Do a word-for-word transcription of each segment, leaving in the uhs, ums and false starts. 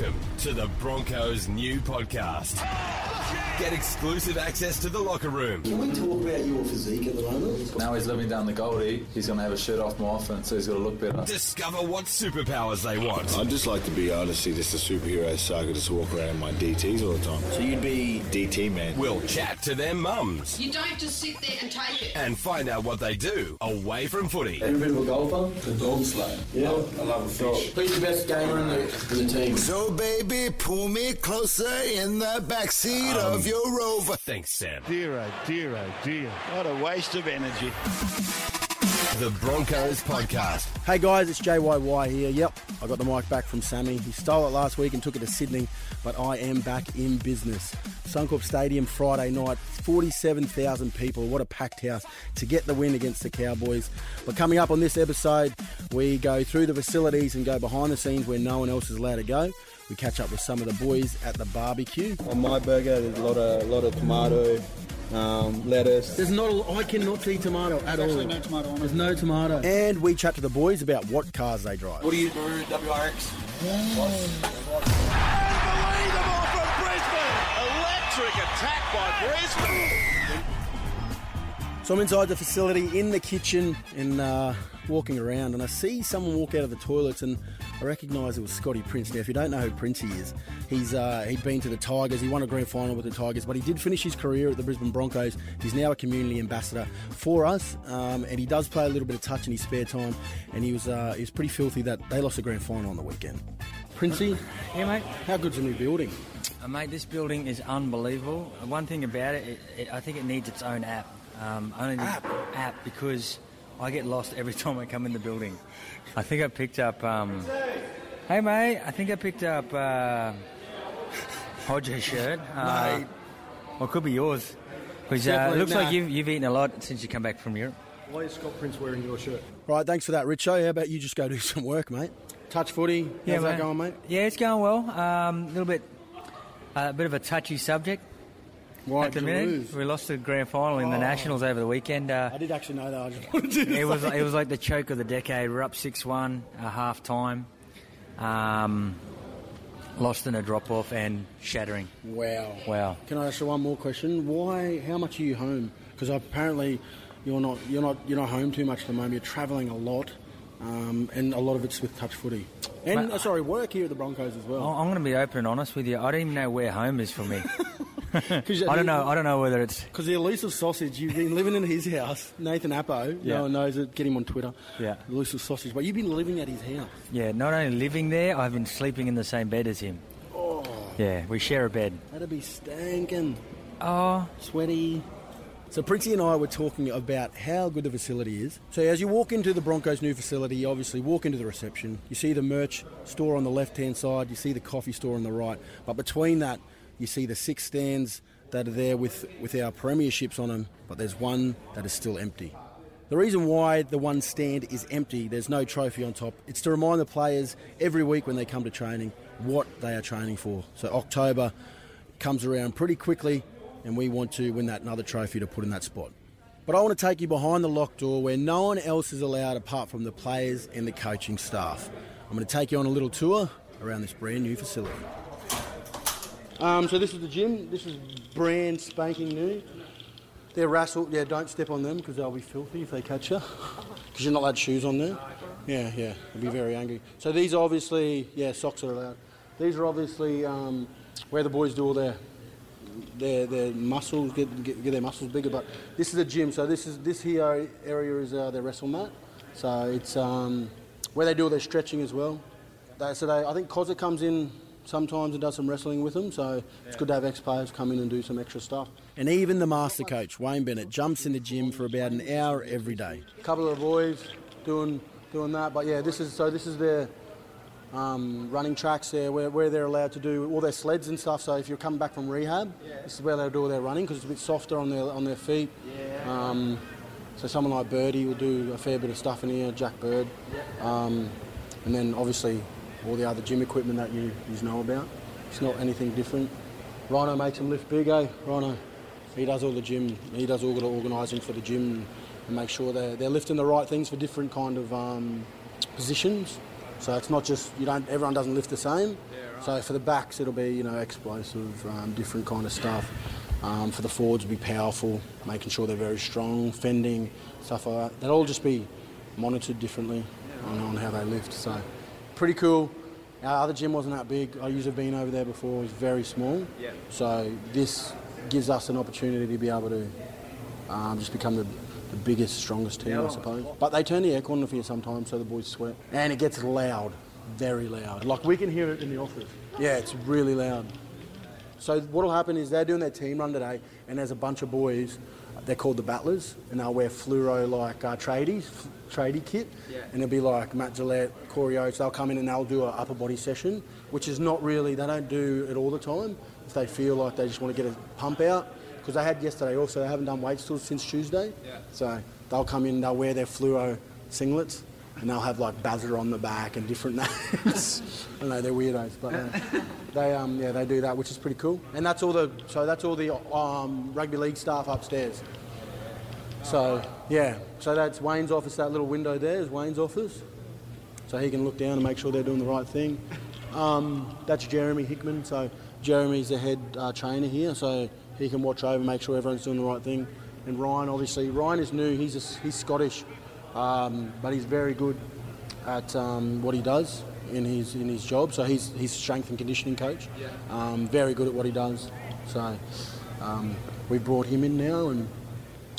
Welcome to the Broncos' new podcast. Get exclusive access to the locker room. Can we talk about your physique at the moment? Now he's living down the Goldie, he's going to have a shirt off more often, so he's got to look better. Discover what superpowers they want. I'd just like to be, honestly, just a superhero so I could just walk around in my D Ts all the time. So you'd be D T man. We'll chat to their mums. You don't just sit there and take it. And find out what they do away from footy. Are you a bit of a golfer? The dog slay. Yeah. I love, I love a fish. Who's the best gamer in the, in the team? So baby, pull me closer in the backseat um, of your rover. Thanks, Sam. Dear, oh dear, oh dear. What a waste of energy. The Broncos Podcast. Hey, guys, it's J Y Y here. Yep, I got the mic back from Sammy. He stole it last week and took it to Sydney, but I am back in business. Suncorp Stadium Friday night, forty-seven thousand people. What a packed house to get the win against the Cowboys. But coming up on this episode, we go through the facilities and go behind the scenes where no one else is allowed to go. We catch up with some of the boys at the barbecue. On my burger, there's a lot of, lot of tomato, um, lettuce. There's not. A, I cannot see tomato at all. There's actually no tomato on it. There's no tomato. And we chat to the boys about what cars they drive. What do you do, W R X? Unbelievable from Brisbane! Electric attack by Brisbane. So I'm inside the facility, in the kitchen, and uh, walking around, and I see someone walk out of the toilets, and I recognise it was Scotty Prince. Now, if you don't know who Princey is, he's uh, he'd been to the Tigers. He won a grand final with the Tigers, but he did finish his career at the Brisbane Broncos. He's now a community ambassador for us, um, and he does play a little bit of touch in his spare time, and he was uh, he was pretty filthy that they lost the grand final on the weekend. Princey? Yeah, mate. How good's the new building? Uh, mate, this building is unbelievable. One thing about it, it, it I think it needs its own app. Um, only app? App, because I get lost every time I come in the building. I think I picked up... Um, hey, mate. I think I picked up uh, Hodge's shirt. Uh, mate. Well, it could be yours. Because uh, it looks nah. like you've, you've eaten a lot since you come back from Europe. Why is Scott Prince wearing your shirt? Right, thanks for that, Richo. How about you just go do some work, mate? Touch footy. How's yeah, that going, mate? Yeah, it's going well. A um, little bit... A uh, bit of a touchy subject. Why at the minute, lose? We lost the grand final in oh. the Nationals over the weekend. Uh, I did actually know that. I just wanted to do it was thing. It was like the choke of the decade. We're up six one at half time. Um, lost in a drop-off and shattering. Wow. Wow. Can I ask you one more question? Why? How much are you home? Because apparently you're not you're not you're not home too much at the moment. You're travelling a lot, um, and a lot of it's with touch footy. And but, uh, sorry, work here at the Broncos as well. I'm going to be open and honest with you. I don't even know where home is for me. I don't know. I don't know whether it's because the elusive sausage. You've been living in his house, Nathan Appo. Yeah. No one knows it. Get him on Twitter. Yeah, elusive sausage. But you've been living at his house. Yeah, not only living there, I've been sleeping in the same bed as him. Oh. Yeah, we share a bed. That'd be stinking. Oh, sweaty. So Princey and I were talking about how good the facility is. So as you walk into the Broncos' new facility, you obviously walk into the reception. You see the merch store on the left-hand side. You see the coffee store on the right. But between that, you see the six stands that are there with, with our premierships on them, but there's one that is still empty. The reason why the one stand is empty, there's no trophy on top, it's to remind the players every week when they come to training what they are training for. So October comes around pretty quickly, and we want to win that another trophy to put in that spot. But I want to take you behind the locked door where no one else is allowed apart from the players and the coaching staff. I'm going to take you on a little tour around this brand new facility. Um, so this is the gym. This is brand spanking new. They're rassled. Yeah, don't step on them because they'll be filthy if they catch you. Because you're not allowed shoes on there. Yeah, yeah. They'll be very angry. So these obviously, yeah, socks are allowed. These are obviously um, where the boys do all their their their muscles get, get get their muscles bigger. But this is the gym. So this is this here area is uh, their wrestle mat. So it's um, where they do all their stretching as well. They, so they, I think Cozza comes in sometimes and does some wrestling with them, so it's good to have ex-players come in and do some extra stuff. And even the master coach, Wayne Bennett, jumps in the gym for about an hour every day. A couple of the boys doing doing that, but yeah, this is so this is their um, running tracks there, where, where they're allowed to do all their sleds and stuff. So if you're coming back from rehab, yeah, this is where they'll do all their running because it's a bit softer on their on their feet. Yeah. Um, so someone like Birdie will do a fair bit of stuff in here, Jack Bird, yeah. um, and then obviously all the other gym equipment that you, you know about. It's not anything different. Rhino makes him lift big, eh? Rhino, he does all the gym. He does all the organising for the gym and make sure they're, they're lifting the right things for different kind of um, positions. So it's not just, you don't, everyone doesn't lift the same. Yeah, right. So for the backs, it'll be, you know, explosive, um, different kind of stuff. Um, for the forwards, it'll be powerful, making sure they're very strong, fending, stuff like that. They'll all just be monitored differently yeah, right. on, on how they lift. So pretty cool. Our other gym wasn't that big. I used to have been over there before. It was very small. Yeah. So this gives us an opportunity to be able to um, just become the, the biggest, strongest team, yeah, I suppose. But they turn the aircon on for you sometimes, so the boys sweat. And it gets loud, very loud. Like we can hear it in the office. Yeah, it's really loud. So what'll happen is they're doing their team run today, and there's a bunch of boys. They're called the Battlers, and they'll wear fluoro-like uh, tradies, tradie kit, yeah. and it'll be like Matt Gillett, Corey Oates, they'll come in and they'll do an upper body session, which is not really, they don't do it all the time. If they feel like they just want to get a pump out, because they had yesterday also, they haven't done weights till since Tuesday, yeah. so they'll come in, they'll wear their fluoro singlets, and they'll have like Bazzer on the back and different names. I know, they're weirdos, but uh, they, um, yeah, they do that, which is pretty cool. And that's all the, so that's all the um, rugby league staff upstairs. So, yeah, so that's Wayne's office, that little window there is Wayne's office. So he can look down and make sure they're doing the right thing. Um, that's Jeremy Hickman, so Jeremy's the head uh, trainer here, so he can watch over, make sure everyone's doing the right thing. And Ryan, obviously, Ryan is new, he's, a, he's Scottish. Um, but he's very good at um, what he does in his in his job. So he's he's strength and conditioning coach. Yeah. Um, very good at what he does. So um, we brought him in now, and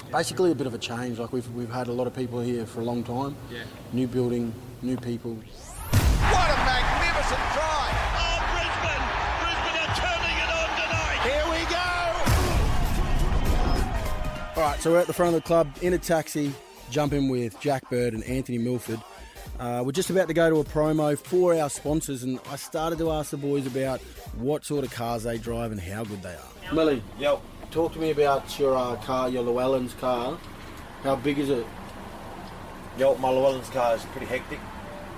basically a bit of a change. Like we've we've had a lot of people here for a long time. Yeah. New building, new people. What a magnificent try! Oh, Brisbane! Brisbane are turning it on tonight. Here we go! All right, so we're at the front of the club in a taxi. Jumping with Jack Bird and Anthony Milford. Uh, we're just about to go to a promo for our sponsors, and I started to ask the boys about what sort of cars they drive and how good they are. Millie, yep. talk to me about your uh, car, your Llewellyn's car. How big is it? Yep, my Llewellyn's car is pretty hectic.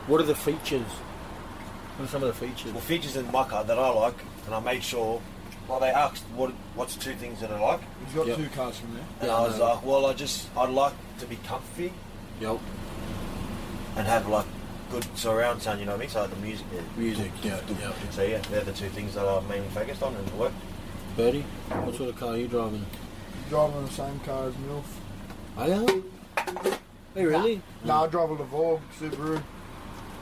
What are the features? What are some of the features? Well, features in my car that I like, and I made sure, well, they asked what what's two things that I like. You've got yep. two cars from there. And yeah, I was no. like, well, I just, I'd like to be comfy. Yep. And have like good surround sound, you know what I mean? So like the music. Yeah. Music, yeah, yeah. So yeah, they're the two things that I've mainly focused on and worked. Birdie, what sort of car are you driving? I'm driving the same car as Milf. I know. Hey, really? No, nah. nah, I drive a Laval Subaru.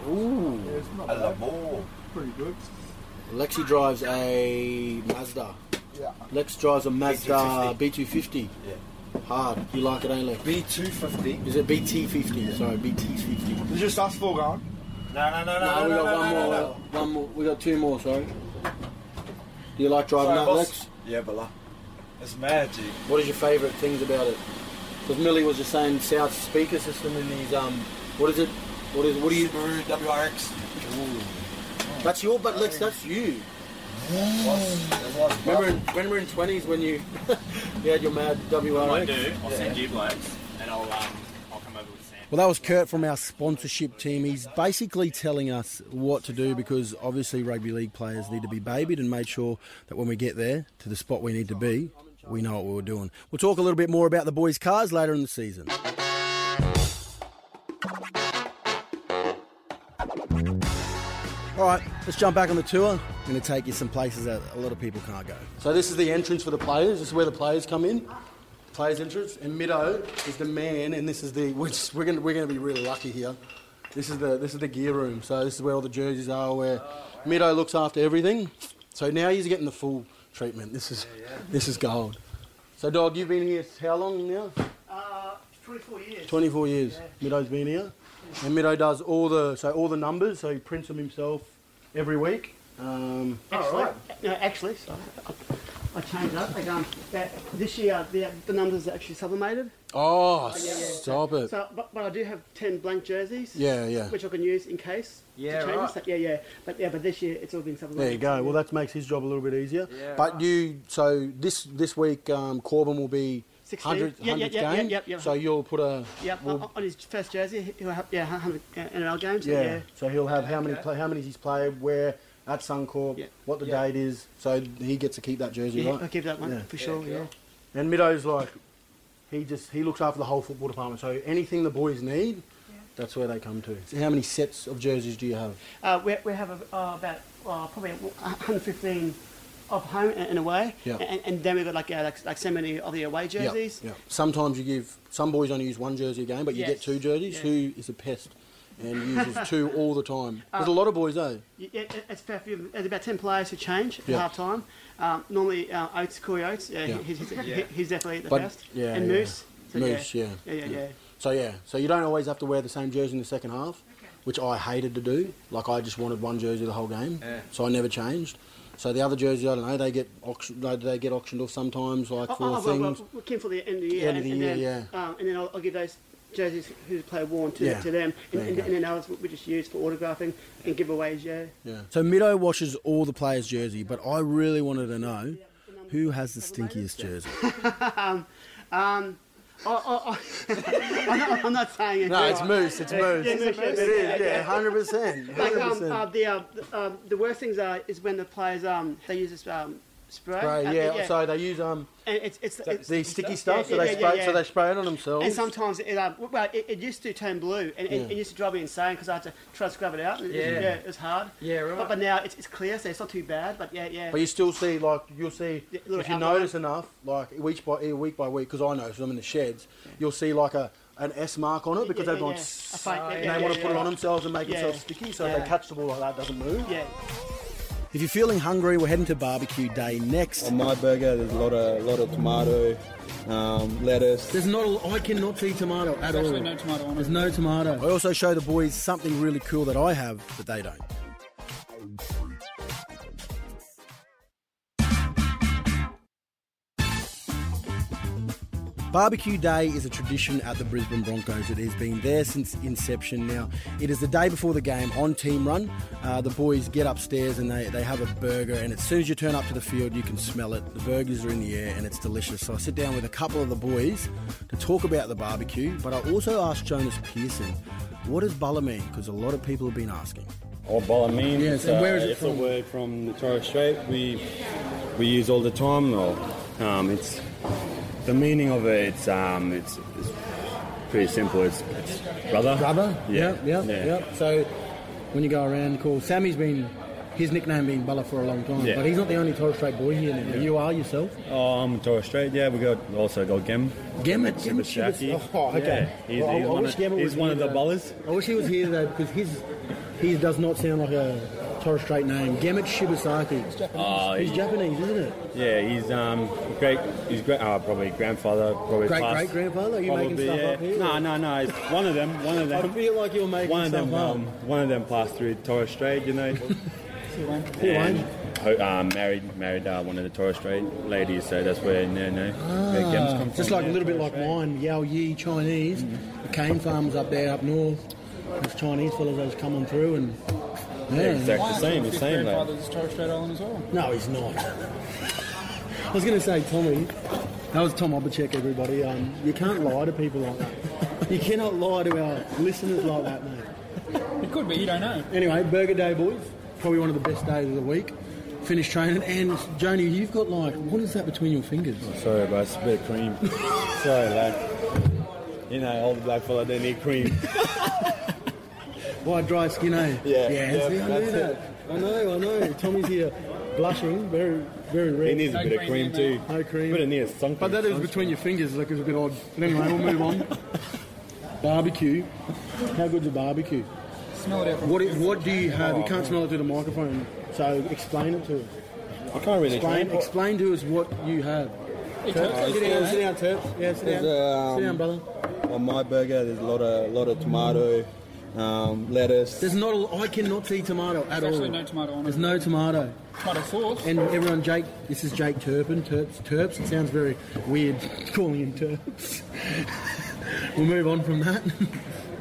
Ooh. Yeah, it's not a Laval. Pretty good. Lexi drives a Mazda. Yeah. Lex drives a Mazda B two fifty. Yeah. Hard. You like it, ain't Lex? B two fifty. Is it B T fifty? Yeah. Sorry, B T fifty. Is it just us four going? No, no, no, no. No, we no, got no, one no, more. No, no. One more. We got two more. Sorry. Do you like driving sorry, that, boss? Lex? Yeah, but like, it's mad, dude. What is your favourite things about it? Because Millie was just saying South speaker system in these. Um, what is it? What is? What do you? Subaru W R X. Ooh. That's your, but Lex, that's you. Remember in, remember in twenties when you you had your mad W R X? I do. I'll yeah. send you blokes, and I'll, um, I'll come over with Sam. Well, that was Kurt from our sponsorship team. He's basically telling us what to do because obviously rugby league players need to be babied and made sure that when we get there to the spot we need to be, we know what we were doing. We'll talk a little bit more about the boys' cars later in the season. All right, let's jump back on the tour. I'm going to take you some places that a lot of people can't go. So this is the entrance for the players. This is where the players come in, players' entrance. And Middo is the man, and this is the we're, just, we're going to, we're going to be really lucky here. This is the this is the gear room. So this is where all the jerseys are. Where Middo looks after everything. So now he's getting the full treatment. This is yeah, yeah. this is gold. So Dog, you've been here how long now? Uh, twenty-four years. twenty-four years. Yeah. Middo's been here. And Middo does all the so all the numbers, so he prints them himself every week. Um, actually, right. no, actually, sorry, I changed up. Like, um, that this year the, the numbers are actually sublimated. Oh, so, yeah, yeah, stop so, it! So, but, but I do have ten blank jerseys. Yeah, yeah. Which I can use in case. Yeah, to change. Right. So, yeah, yeah. But yeah, but this year it's all been sublimated. There you go. Well, that makes his job a little bit easier. Yeah, but right. you so this this week um, Corbin will be. hundredth yeah, yeah, yeah, game, yeah, yeah, yeah. So you'll put a... Yeah, we'll, on his first jersey, he'll have yeah, one hundred N R L games. Yeah, yeah. So he'll have how many play, how many he's played, where, at Suncorp, yeah. what the yeah. date is, so he gets to keep that jersey, yeah, right? I'll keep that one, yeah. for sure, yeah, yeah. yeah. And Middo's like, he just he looks after the whole football department, so anything the boys need, yeah. That's where they come to. So how many sets of jerseys do you have? Uh, we, we have a, uh, about uh, probably one hundred fifteen of home and away, yeah. and, and then we've got like, uh, like like so many of the away jerseys. Yeah. Yeah. Sometimes you give, some boys only use one jersey a game, but you yes. get two jerseys. Yeah. Who is a pest and uses two all the time? There's uh, a lot of boys, though. Yeah, it's fair few. There's about ten players who change at yeah. half time. Um, normally, uh, Oates, Corey Oates, yeah, yeah. He's, he's, yeah. he's definitely the but, best. Yeah, and yeah. Moose. So Moose, yeah. Yeah. Yeah, yeah, yeah, yeah. So yeah, so you don't always have to wear the same jersey in the second half, okay. which I hated to do. Like I just wanted one jersey the whole game, yeah. so I never changed. So the other jerseys, I don't know, they get auctioned. They get auctioned off sometimes, like oh, for oh, things. Well, well, came for the end of the year, end of the and, year and then, yeah. Um, and then I'll, I'll give those jerseys who play worn to, yeah. to them, and, and, and then others we just use for autographing and giveaways. Yeah. Yeah. So Middo washes all the players' jersey, but I really wanted to know who has the stinkiest jersey. um. um Oh, oh, oh. I'm, not, I'm not saying it. No, it's Moose. It's Moose. Yeah, yeah, Moose. It is. Yeah, hundred percent. Like um, uh, the uh, the, um, the worst things are is when the players um they use this um spray. Spray. Uh, yeah. yeah. So they use um. And it's it's, it's the sticky stuff. Yeah, so yeah, they yeah, spray. Yeah, yeah. So they spray it on themselves. And sometimes it um well it, it used to turn blue and it, yeah. it used to drive me insane because I had to try to scrub it out. It, yeah. It, yeah. It was hard. Yeah. Right. But, but now it's it's clear, so it's not too bad. But yeah, yeah. But you still see like you'll see yeah, if you notice line. enough like week by week by week because I know because I'm in the sheds yeah. you'll see like a an S mark on it because yeah, they've yeah, gone yeah. Sss, yeah, and yeah, they want to yeah, put yeah. it on themselves and make yeah. themselves sticky so yeah. if they catch the ball like that doesn't move. Yeah. If you're feeling hungry, we're heading to barbecue day next. On my burger, there's a lot of lot of tomato, um, lettuce. There's not. A, I cannot see tomato at all. There's actually no tomato on it. There's no tomato. I also show the boys something really cool that I have that they don't. Barbecue Day is a tradition at the Brisbane Broncos. It has been there since inception. Now, it is the day before the game on team run. Uh, the boys get upstairs and they, they have a burger, and as soon as you turn up to the field, you can smell it. The burgers are in the air and it's delicious. So I sit down with a couple of the boys to talk about the barbecue, but I also asked Jonas Pearson, what does bulla mean? Because a lot of people have been asking. Oh, bulla means, yes, and where is uh, it it's from? A word from the Torres Strait we, we use all the time. Or, um, it's... The meaning of it, it's um, it's, it's pretty simple. It's, it's brother. Brother. Yeah. Yep, yep, yeah. Yep. So when you go around, call Sammy's been his nickname being Bulla for a long time, yeah. but he's not the only Torres Strait boy here. Now. Yeah. You are yourself. Oh, I'm Torres Strait. Yeah, we got also got Gem. Gemmich Shibasaki. Oh, okay. Yeah. He's, well, he's, one, of, he's was one of the Bullas. I wish he was here though, because his his does not sound like a Torres Strait name, Gemmich Shibasaki. He's Japanese. Oh, he's yeah. Japanese, isn't it? Yeah, he's um great. He's great. Oh, probably grandfather. Probably great past, great grandfather. Are you probably, making stuff yeah. up here? No, no, no. It's one of them. One of them. I feel like you're making one of them. Up. Um, one of them passed through Torres Strait. You know. And uh, married, married uh, one of the Torres Strait ladies. So that's where no, no. Ah, Gems come just from, like yeah, a little bit Torres like Strait. Mine, Yao Yi Chinese. Mm-hmm. The cane farms up there, up north. Those Chinese fellas that was coming through and. Yeah, exactly the same. The same. Grandfather's Torres Strait Island as well. No, he's not. I was going to say, Tommy. That was Tom Oblachek, everybody. Um, you can't lie to people like that. You cannot lie to our listeners like that, mate. It could be. You don't know. Anyway, Burger Day, boys. Probably one of the best days of the week. Finished training, and Joni, you've got like what is that between your fingers? Oh, sorry, bro. It's a bit of cream. Sorry, lad. You know, all the black fella they need cream. White dry skin, eh? Yeah, yeah, yeah, see, I know that. It. I know, I know. Tommy's here, blushing, very, very red. He needs a no bit of cream too. No cream. But it needs something. But that is between your fingers, like it's a bit odd. But anyway, we'll move on. Barbecue. How good's a barbecue? Smell it out. From what it, what do you have? You can't smell it through the microphone, so explain it to us. I can't really explain. Explain to us what you have. Hey, Turp, oh, sit down, sit down, Turp. Yeah, sit down. Um, sit down, brother. On my burger, there's a lot of, lot of tomato. Mm. Um, lettuce. There's not. A, I cannot see tomato at There's all. There's actually no tomato on it. There's no tomato. Tomato sauce. And everyone, Jake. This is Jake Turpin. Turps. Turps. It sounds very weird calling him Turps. We'll move on from that.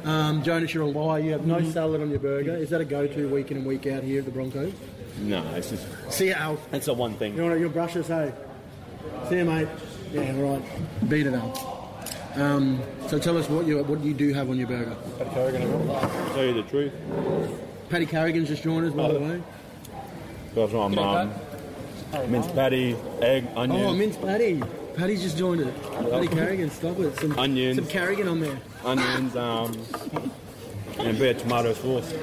um, Jonas, you're a liar. You have no mm. salad on your burger. Is that a go-to week in and week out here at the Broncos? No, it's just. See you, Al. That's the one thing. You know what? You'll brush us, hey. See you, mate. Yeah, right. Beat it, Al. Um, so tell us what you what you do have on your burger. Patty Carrigan, I'll tell you the truth. Patty Carrigan's just joined us, by oh, the way. Got my mum. Minced patty, egg, onion. Oh, minced patty. Patty's just joined it. Patty Carrigan, stop it. Some, onions. Some Carrigan on there. Onions, um, and be a tomato sauce.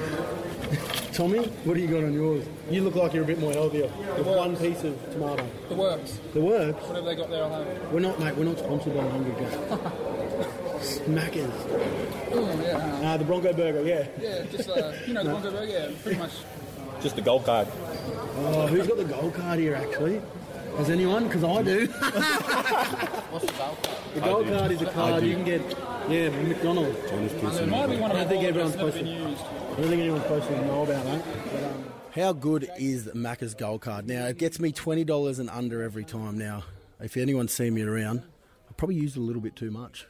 Tommy, what do you got on yours? You look like you're a bit more healthier. With one piece of tomato. The works. The works? What have they got there at home? We're not, mate, we're not sponsored by Hungry Jack. Smackers. Oh, yeah. Uh, the Bronco Burger, yeah. Yeah, just, uh, you know, the no. Bronco Burger, yeah, pretty much. Just the gold card. Oh, who's got the gold card here, actually? Has anyone? Because I do. What's the gold card? The gold card is a card you can get, yeah, from McDonald's. There might be one of I don't think everyone's supposed to. I don't think anyone's supposed to know about that. But, um, how good is Macca's gold card? Now, it gets me twenty dollars and under every time now. If anyone's seen me around, I probably used a little bit too much.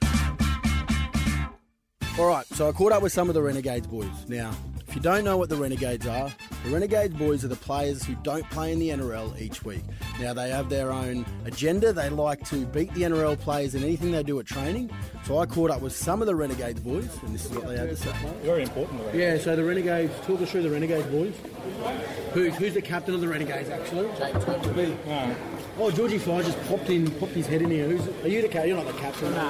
All right, so I caught up with some of the Renegades boys. Now, if you don't know what the Renegades are, the Renegades boys are the players who don't play in the N R L each week. Now, they have their own agenda. They like to beat the N R L players in anything they do at training. So I caught up with some of the Renegades boys, and this is what they had to say. Very important. Yeah, so the Renegades, talk us through the Renegades boys. Who's, who's the captain of the Renegades, actually? Jake Turpin. No. Oh, Georgie Fly just popped in, popped his head in here. Who's, are you the captain? You're not the captain. No.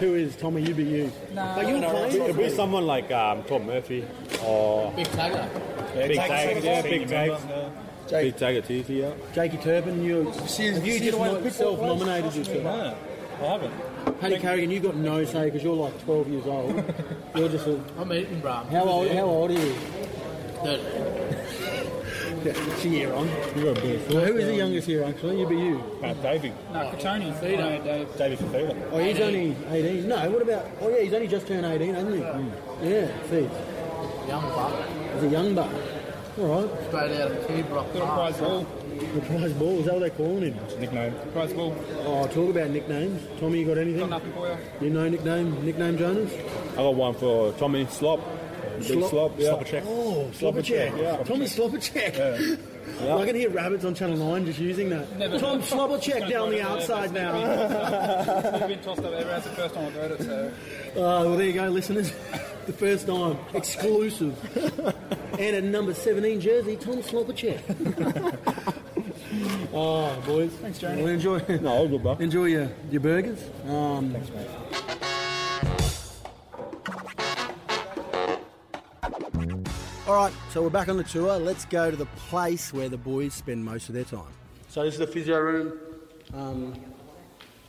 Who is, Tommy? You be you. No. But you're no, playing. It'll be someone like um, Tom Murphy or... Big Tiger. Yeah, big Tiger, yeah, Big Tiger. Big Tiger Tuesday, yeah. Jakey Turpin, you, she's, have you she's just not self-nominated yourself? No, I haven't. Patty Carrigan, you got no say because you're like twelve years old. You're just a... I'm eating, bro. How old, how old are you? thirty. It's a year on. You're a bit so who is the youngest here, actually? You be you. Uh, Davey. No, Cotoni. Davey. Davey Fafita. Oh, he's only eighteen. No, what about... Oh, yeah, he's only just turned eighteen, hasn't he? Mm. Yeah, see. Young buck. He's a young buck. All right. Straight out of the kid, rock. Little prize ball. The prize ball. Is that what they're calling him? It's a nickname. Prize ball. Oh, talk about nicknames. Tommy, you got anything? Got nothing for you. You know nickname? Nickname, Jonas? I got one for Tommy. Slop. Slop, slop, yeah. Slop-a-check. Oh, Slop-a-check. Slop-a-check. Yeah. Tommy Slop-a-check. Yeah. Yeah. I can hear rabbits on Channel nine just using that. Never Tom Slop-a-check down the outside now. We've been tossed up everywhere. It's the first time I've heard it, so... Uh, well, there you go, listeners. The first time. Exclusive. And at number seventeen jersey, Tom Slop-a-check. Oh, boys. Thanks, Jeremy. Well, enjoy... No, all good, bro. Enjoy your, your burgers. Um, Thanks, mate. All right, so we're back on the tour. Let's go to the place where the boys spend most of their time. So this is the physio room. Um,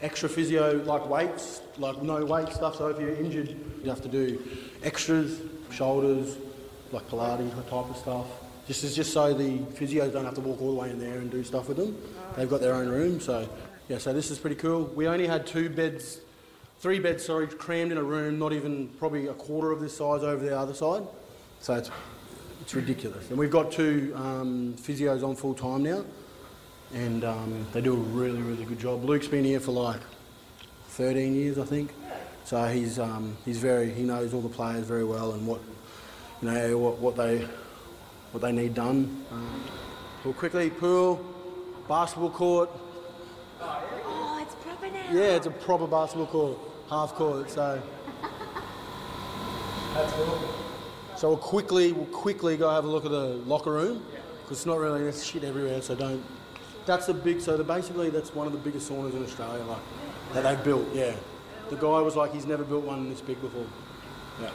extra physio, like weights, like no weight stuff. So if you're injured, you have to do extras, shoulders, like Pilates, that type of stuff. This is just so the physios don't have to walk all the way in there and do stuff with them. They've got their own room. So, yeah, so this is pretty cool. We only had two beds, three beds, sorry, crammed in a room, not even probably a quarter of this size over the other side. So it's... It's ridiculous. And we've got two um, physios on full time now, and um, they do a really, really good job. Luke's been here for like thirteen years, I think. So he's um, he's very he knows all the players very well and what you know what, what they what they need done. Um, well, quickly, pool, basketball court. Oh, it's proper now. Yeah, it's a proper basketball court, half court. So that's cool. So we'll quickly, we'll quickly go have a look at the locker room, because it's not really, there's shit everywhere, so don't... That's a big, so the, basically that's one of the biggest saunas in Australia, like, that they've built, yeah. The guy was like, he's never built one this big before. Yeah.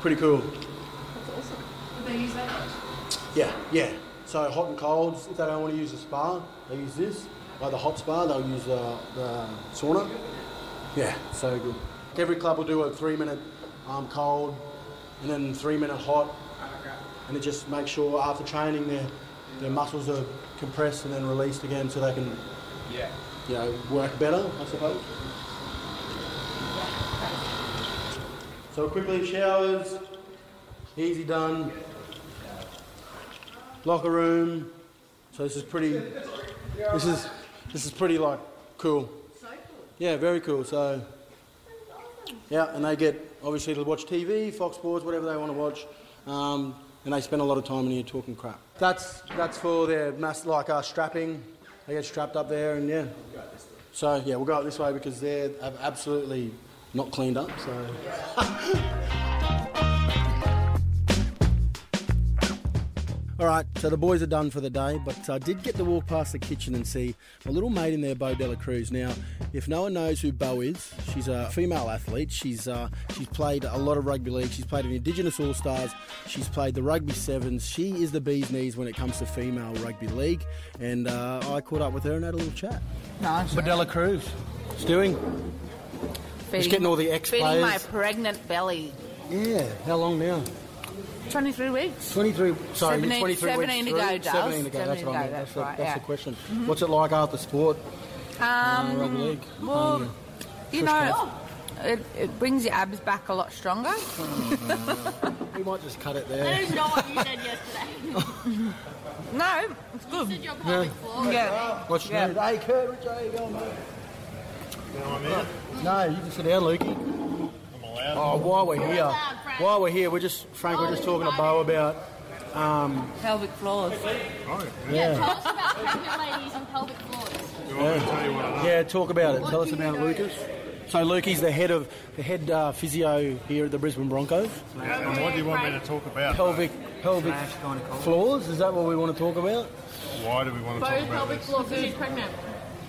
Pretty cool. That's awesome. Did they use that much? Yeah, yeah. So hot and colds, if they don't want to use the spa, they use this. Like the hot spa, they'll use the, the sauna. Yeah, so good. Every club will do a three-minute um, cold, and then three minute hot, and it just makes sure after training their their muscles are compressed and then released again, so they can, yeah, you know, work better, I suppose. So quickly, showers, easy done. Locker room. So this is pretty. This is this is pretty like cool. Yeah, very cool. So yeah, and they get. Obviously, they'll watch T V, Fox Sports, whatever they want to watch, um, and they spend a lot of time in here talking crap. That's that's for their mass, like our strapping. They get strapped up there, and yeah. So yeah, we'll go up this way because they're absolutely not cleaned up. So. All right, so the boys are done for the day, but I did get to walk past the kitchen and see my little mate in there, Bo Delacruz. Now, if no one knows who Bo is, she's a female athlete. She's uh, she's played a lot of rugby league. She's played an Indigenous All-Stars. She's played the Rugby Sevens. She is the bee's knees when it comes to female rugby league, and uh, I caught up with her and had a little chat. Nice. Bo Delacruz, what's doing? Feeding, just getting all the ex-players. Feeding my pregnant belly. Yeah, how long now? twenty-three weeks. twenty-three, sorry, seventeen, twenty-three seventeen weeks. seventeen to go, seventeen to go, that's what I mean. That's, that's, right, the, that's yeah. the question. Mm-hmm. What's it like after sport? Um, rugby league? Well, um, you know, it, it brings your abs back a lot stronger. Oh, we might just cut it there. That is not what you said yesterday. No, it's good. You said you're public yeah. yeah. yeah. What's your name? Hey, Kurt, Rich, how are you going, mate? No, I'm here. No, you can sit down, Lukey. Oh, while we're here, while we're here, we're just Frank. We're just talking to Bo about um, pelvic floors. Oh, yeah. yeah, tell us about pregnant ladies and pelvic floors. Yeah, yeah talk about it. What tell us about Lucas. So Lukey's the head of the head uh, physio here at the Brisbane Broncos. Yeah, and what do you want me to talk about? Pelvic pelvic floors. Is that what we want to talk about? Why do we want to talk about pelvic floors? Because she's pregnant.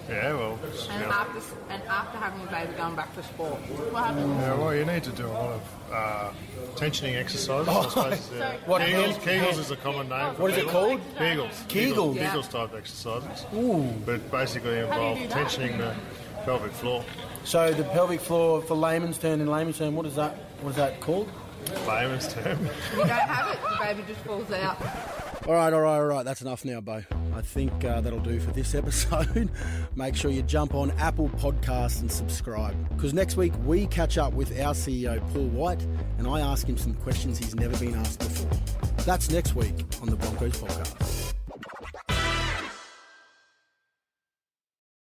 Yeah, well... And, yeah. After, and after having your baby, going back to sport, what happens? Yeah, well, you need to do a lot of uh, tensioning exercises, oh. I suppose. So yeah. What Kegels, Kegels is a common name for What is it called? Kegels. Kegels? Yeah. Kegels-type exercises. Ooh. But basically involve tensioning the pelvic floor. So the pelvic floor, for layman's term, in layman's term, what is that, what is that called? Layman's term. You don't have it, the baby just falls out. All right, all right, all right. That's enough now, Bo. I think uh, that'll do for this episode. Make sure you jump on Apple Podcasts and subscribe, because next week we catch up with our C E O, Paul White, and I ask him some questions he's never been asked before. That's next week on the Broncos Podcast.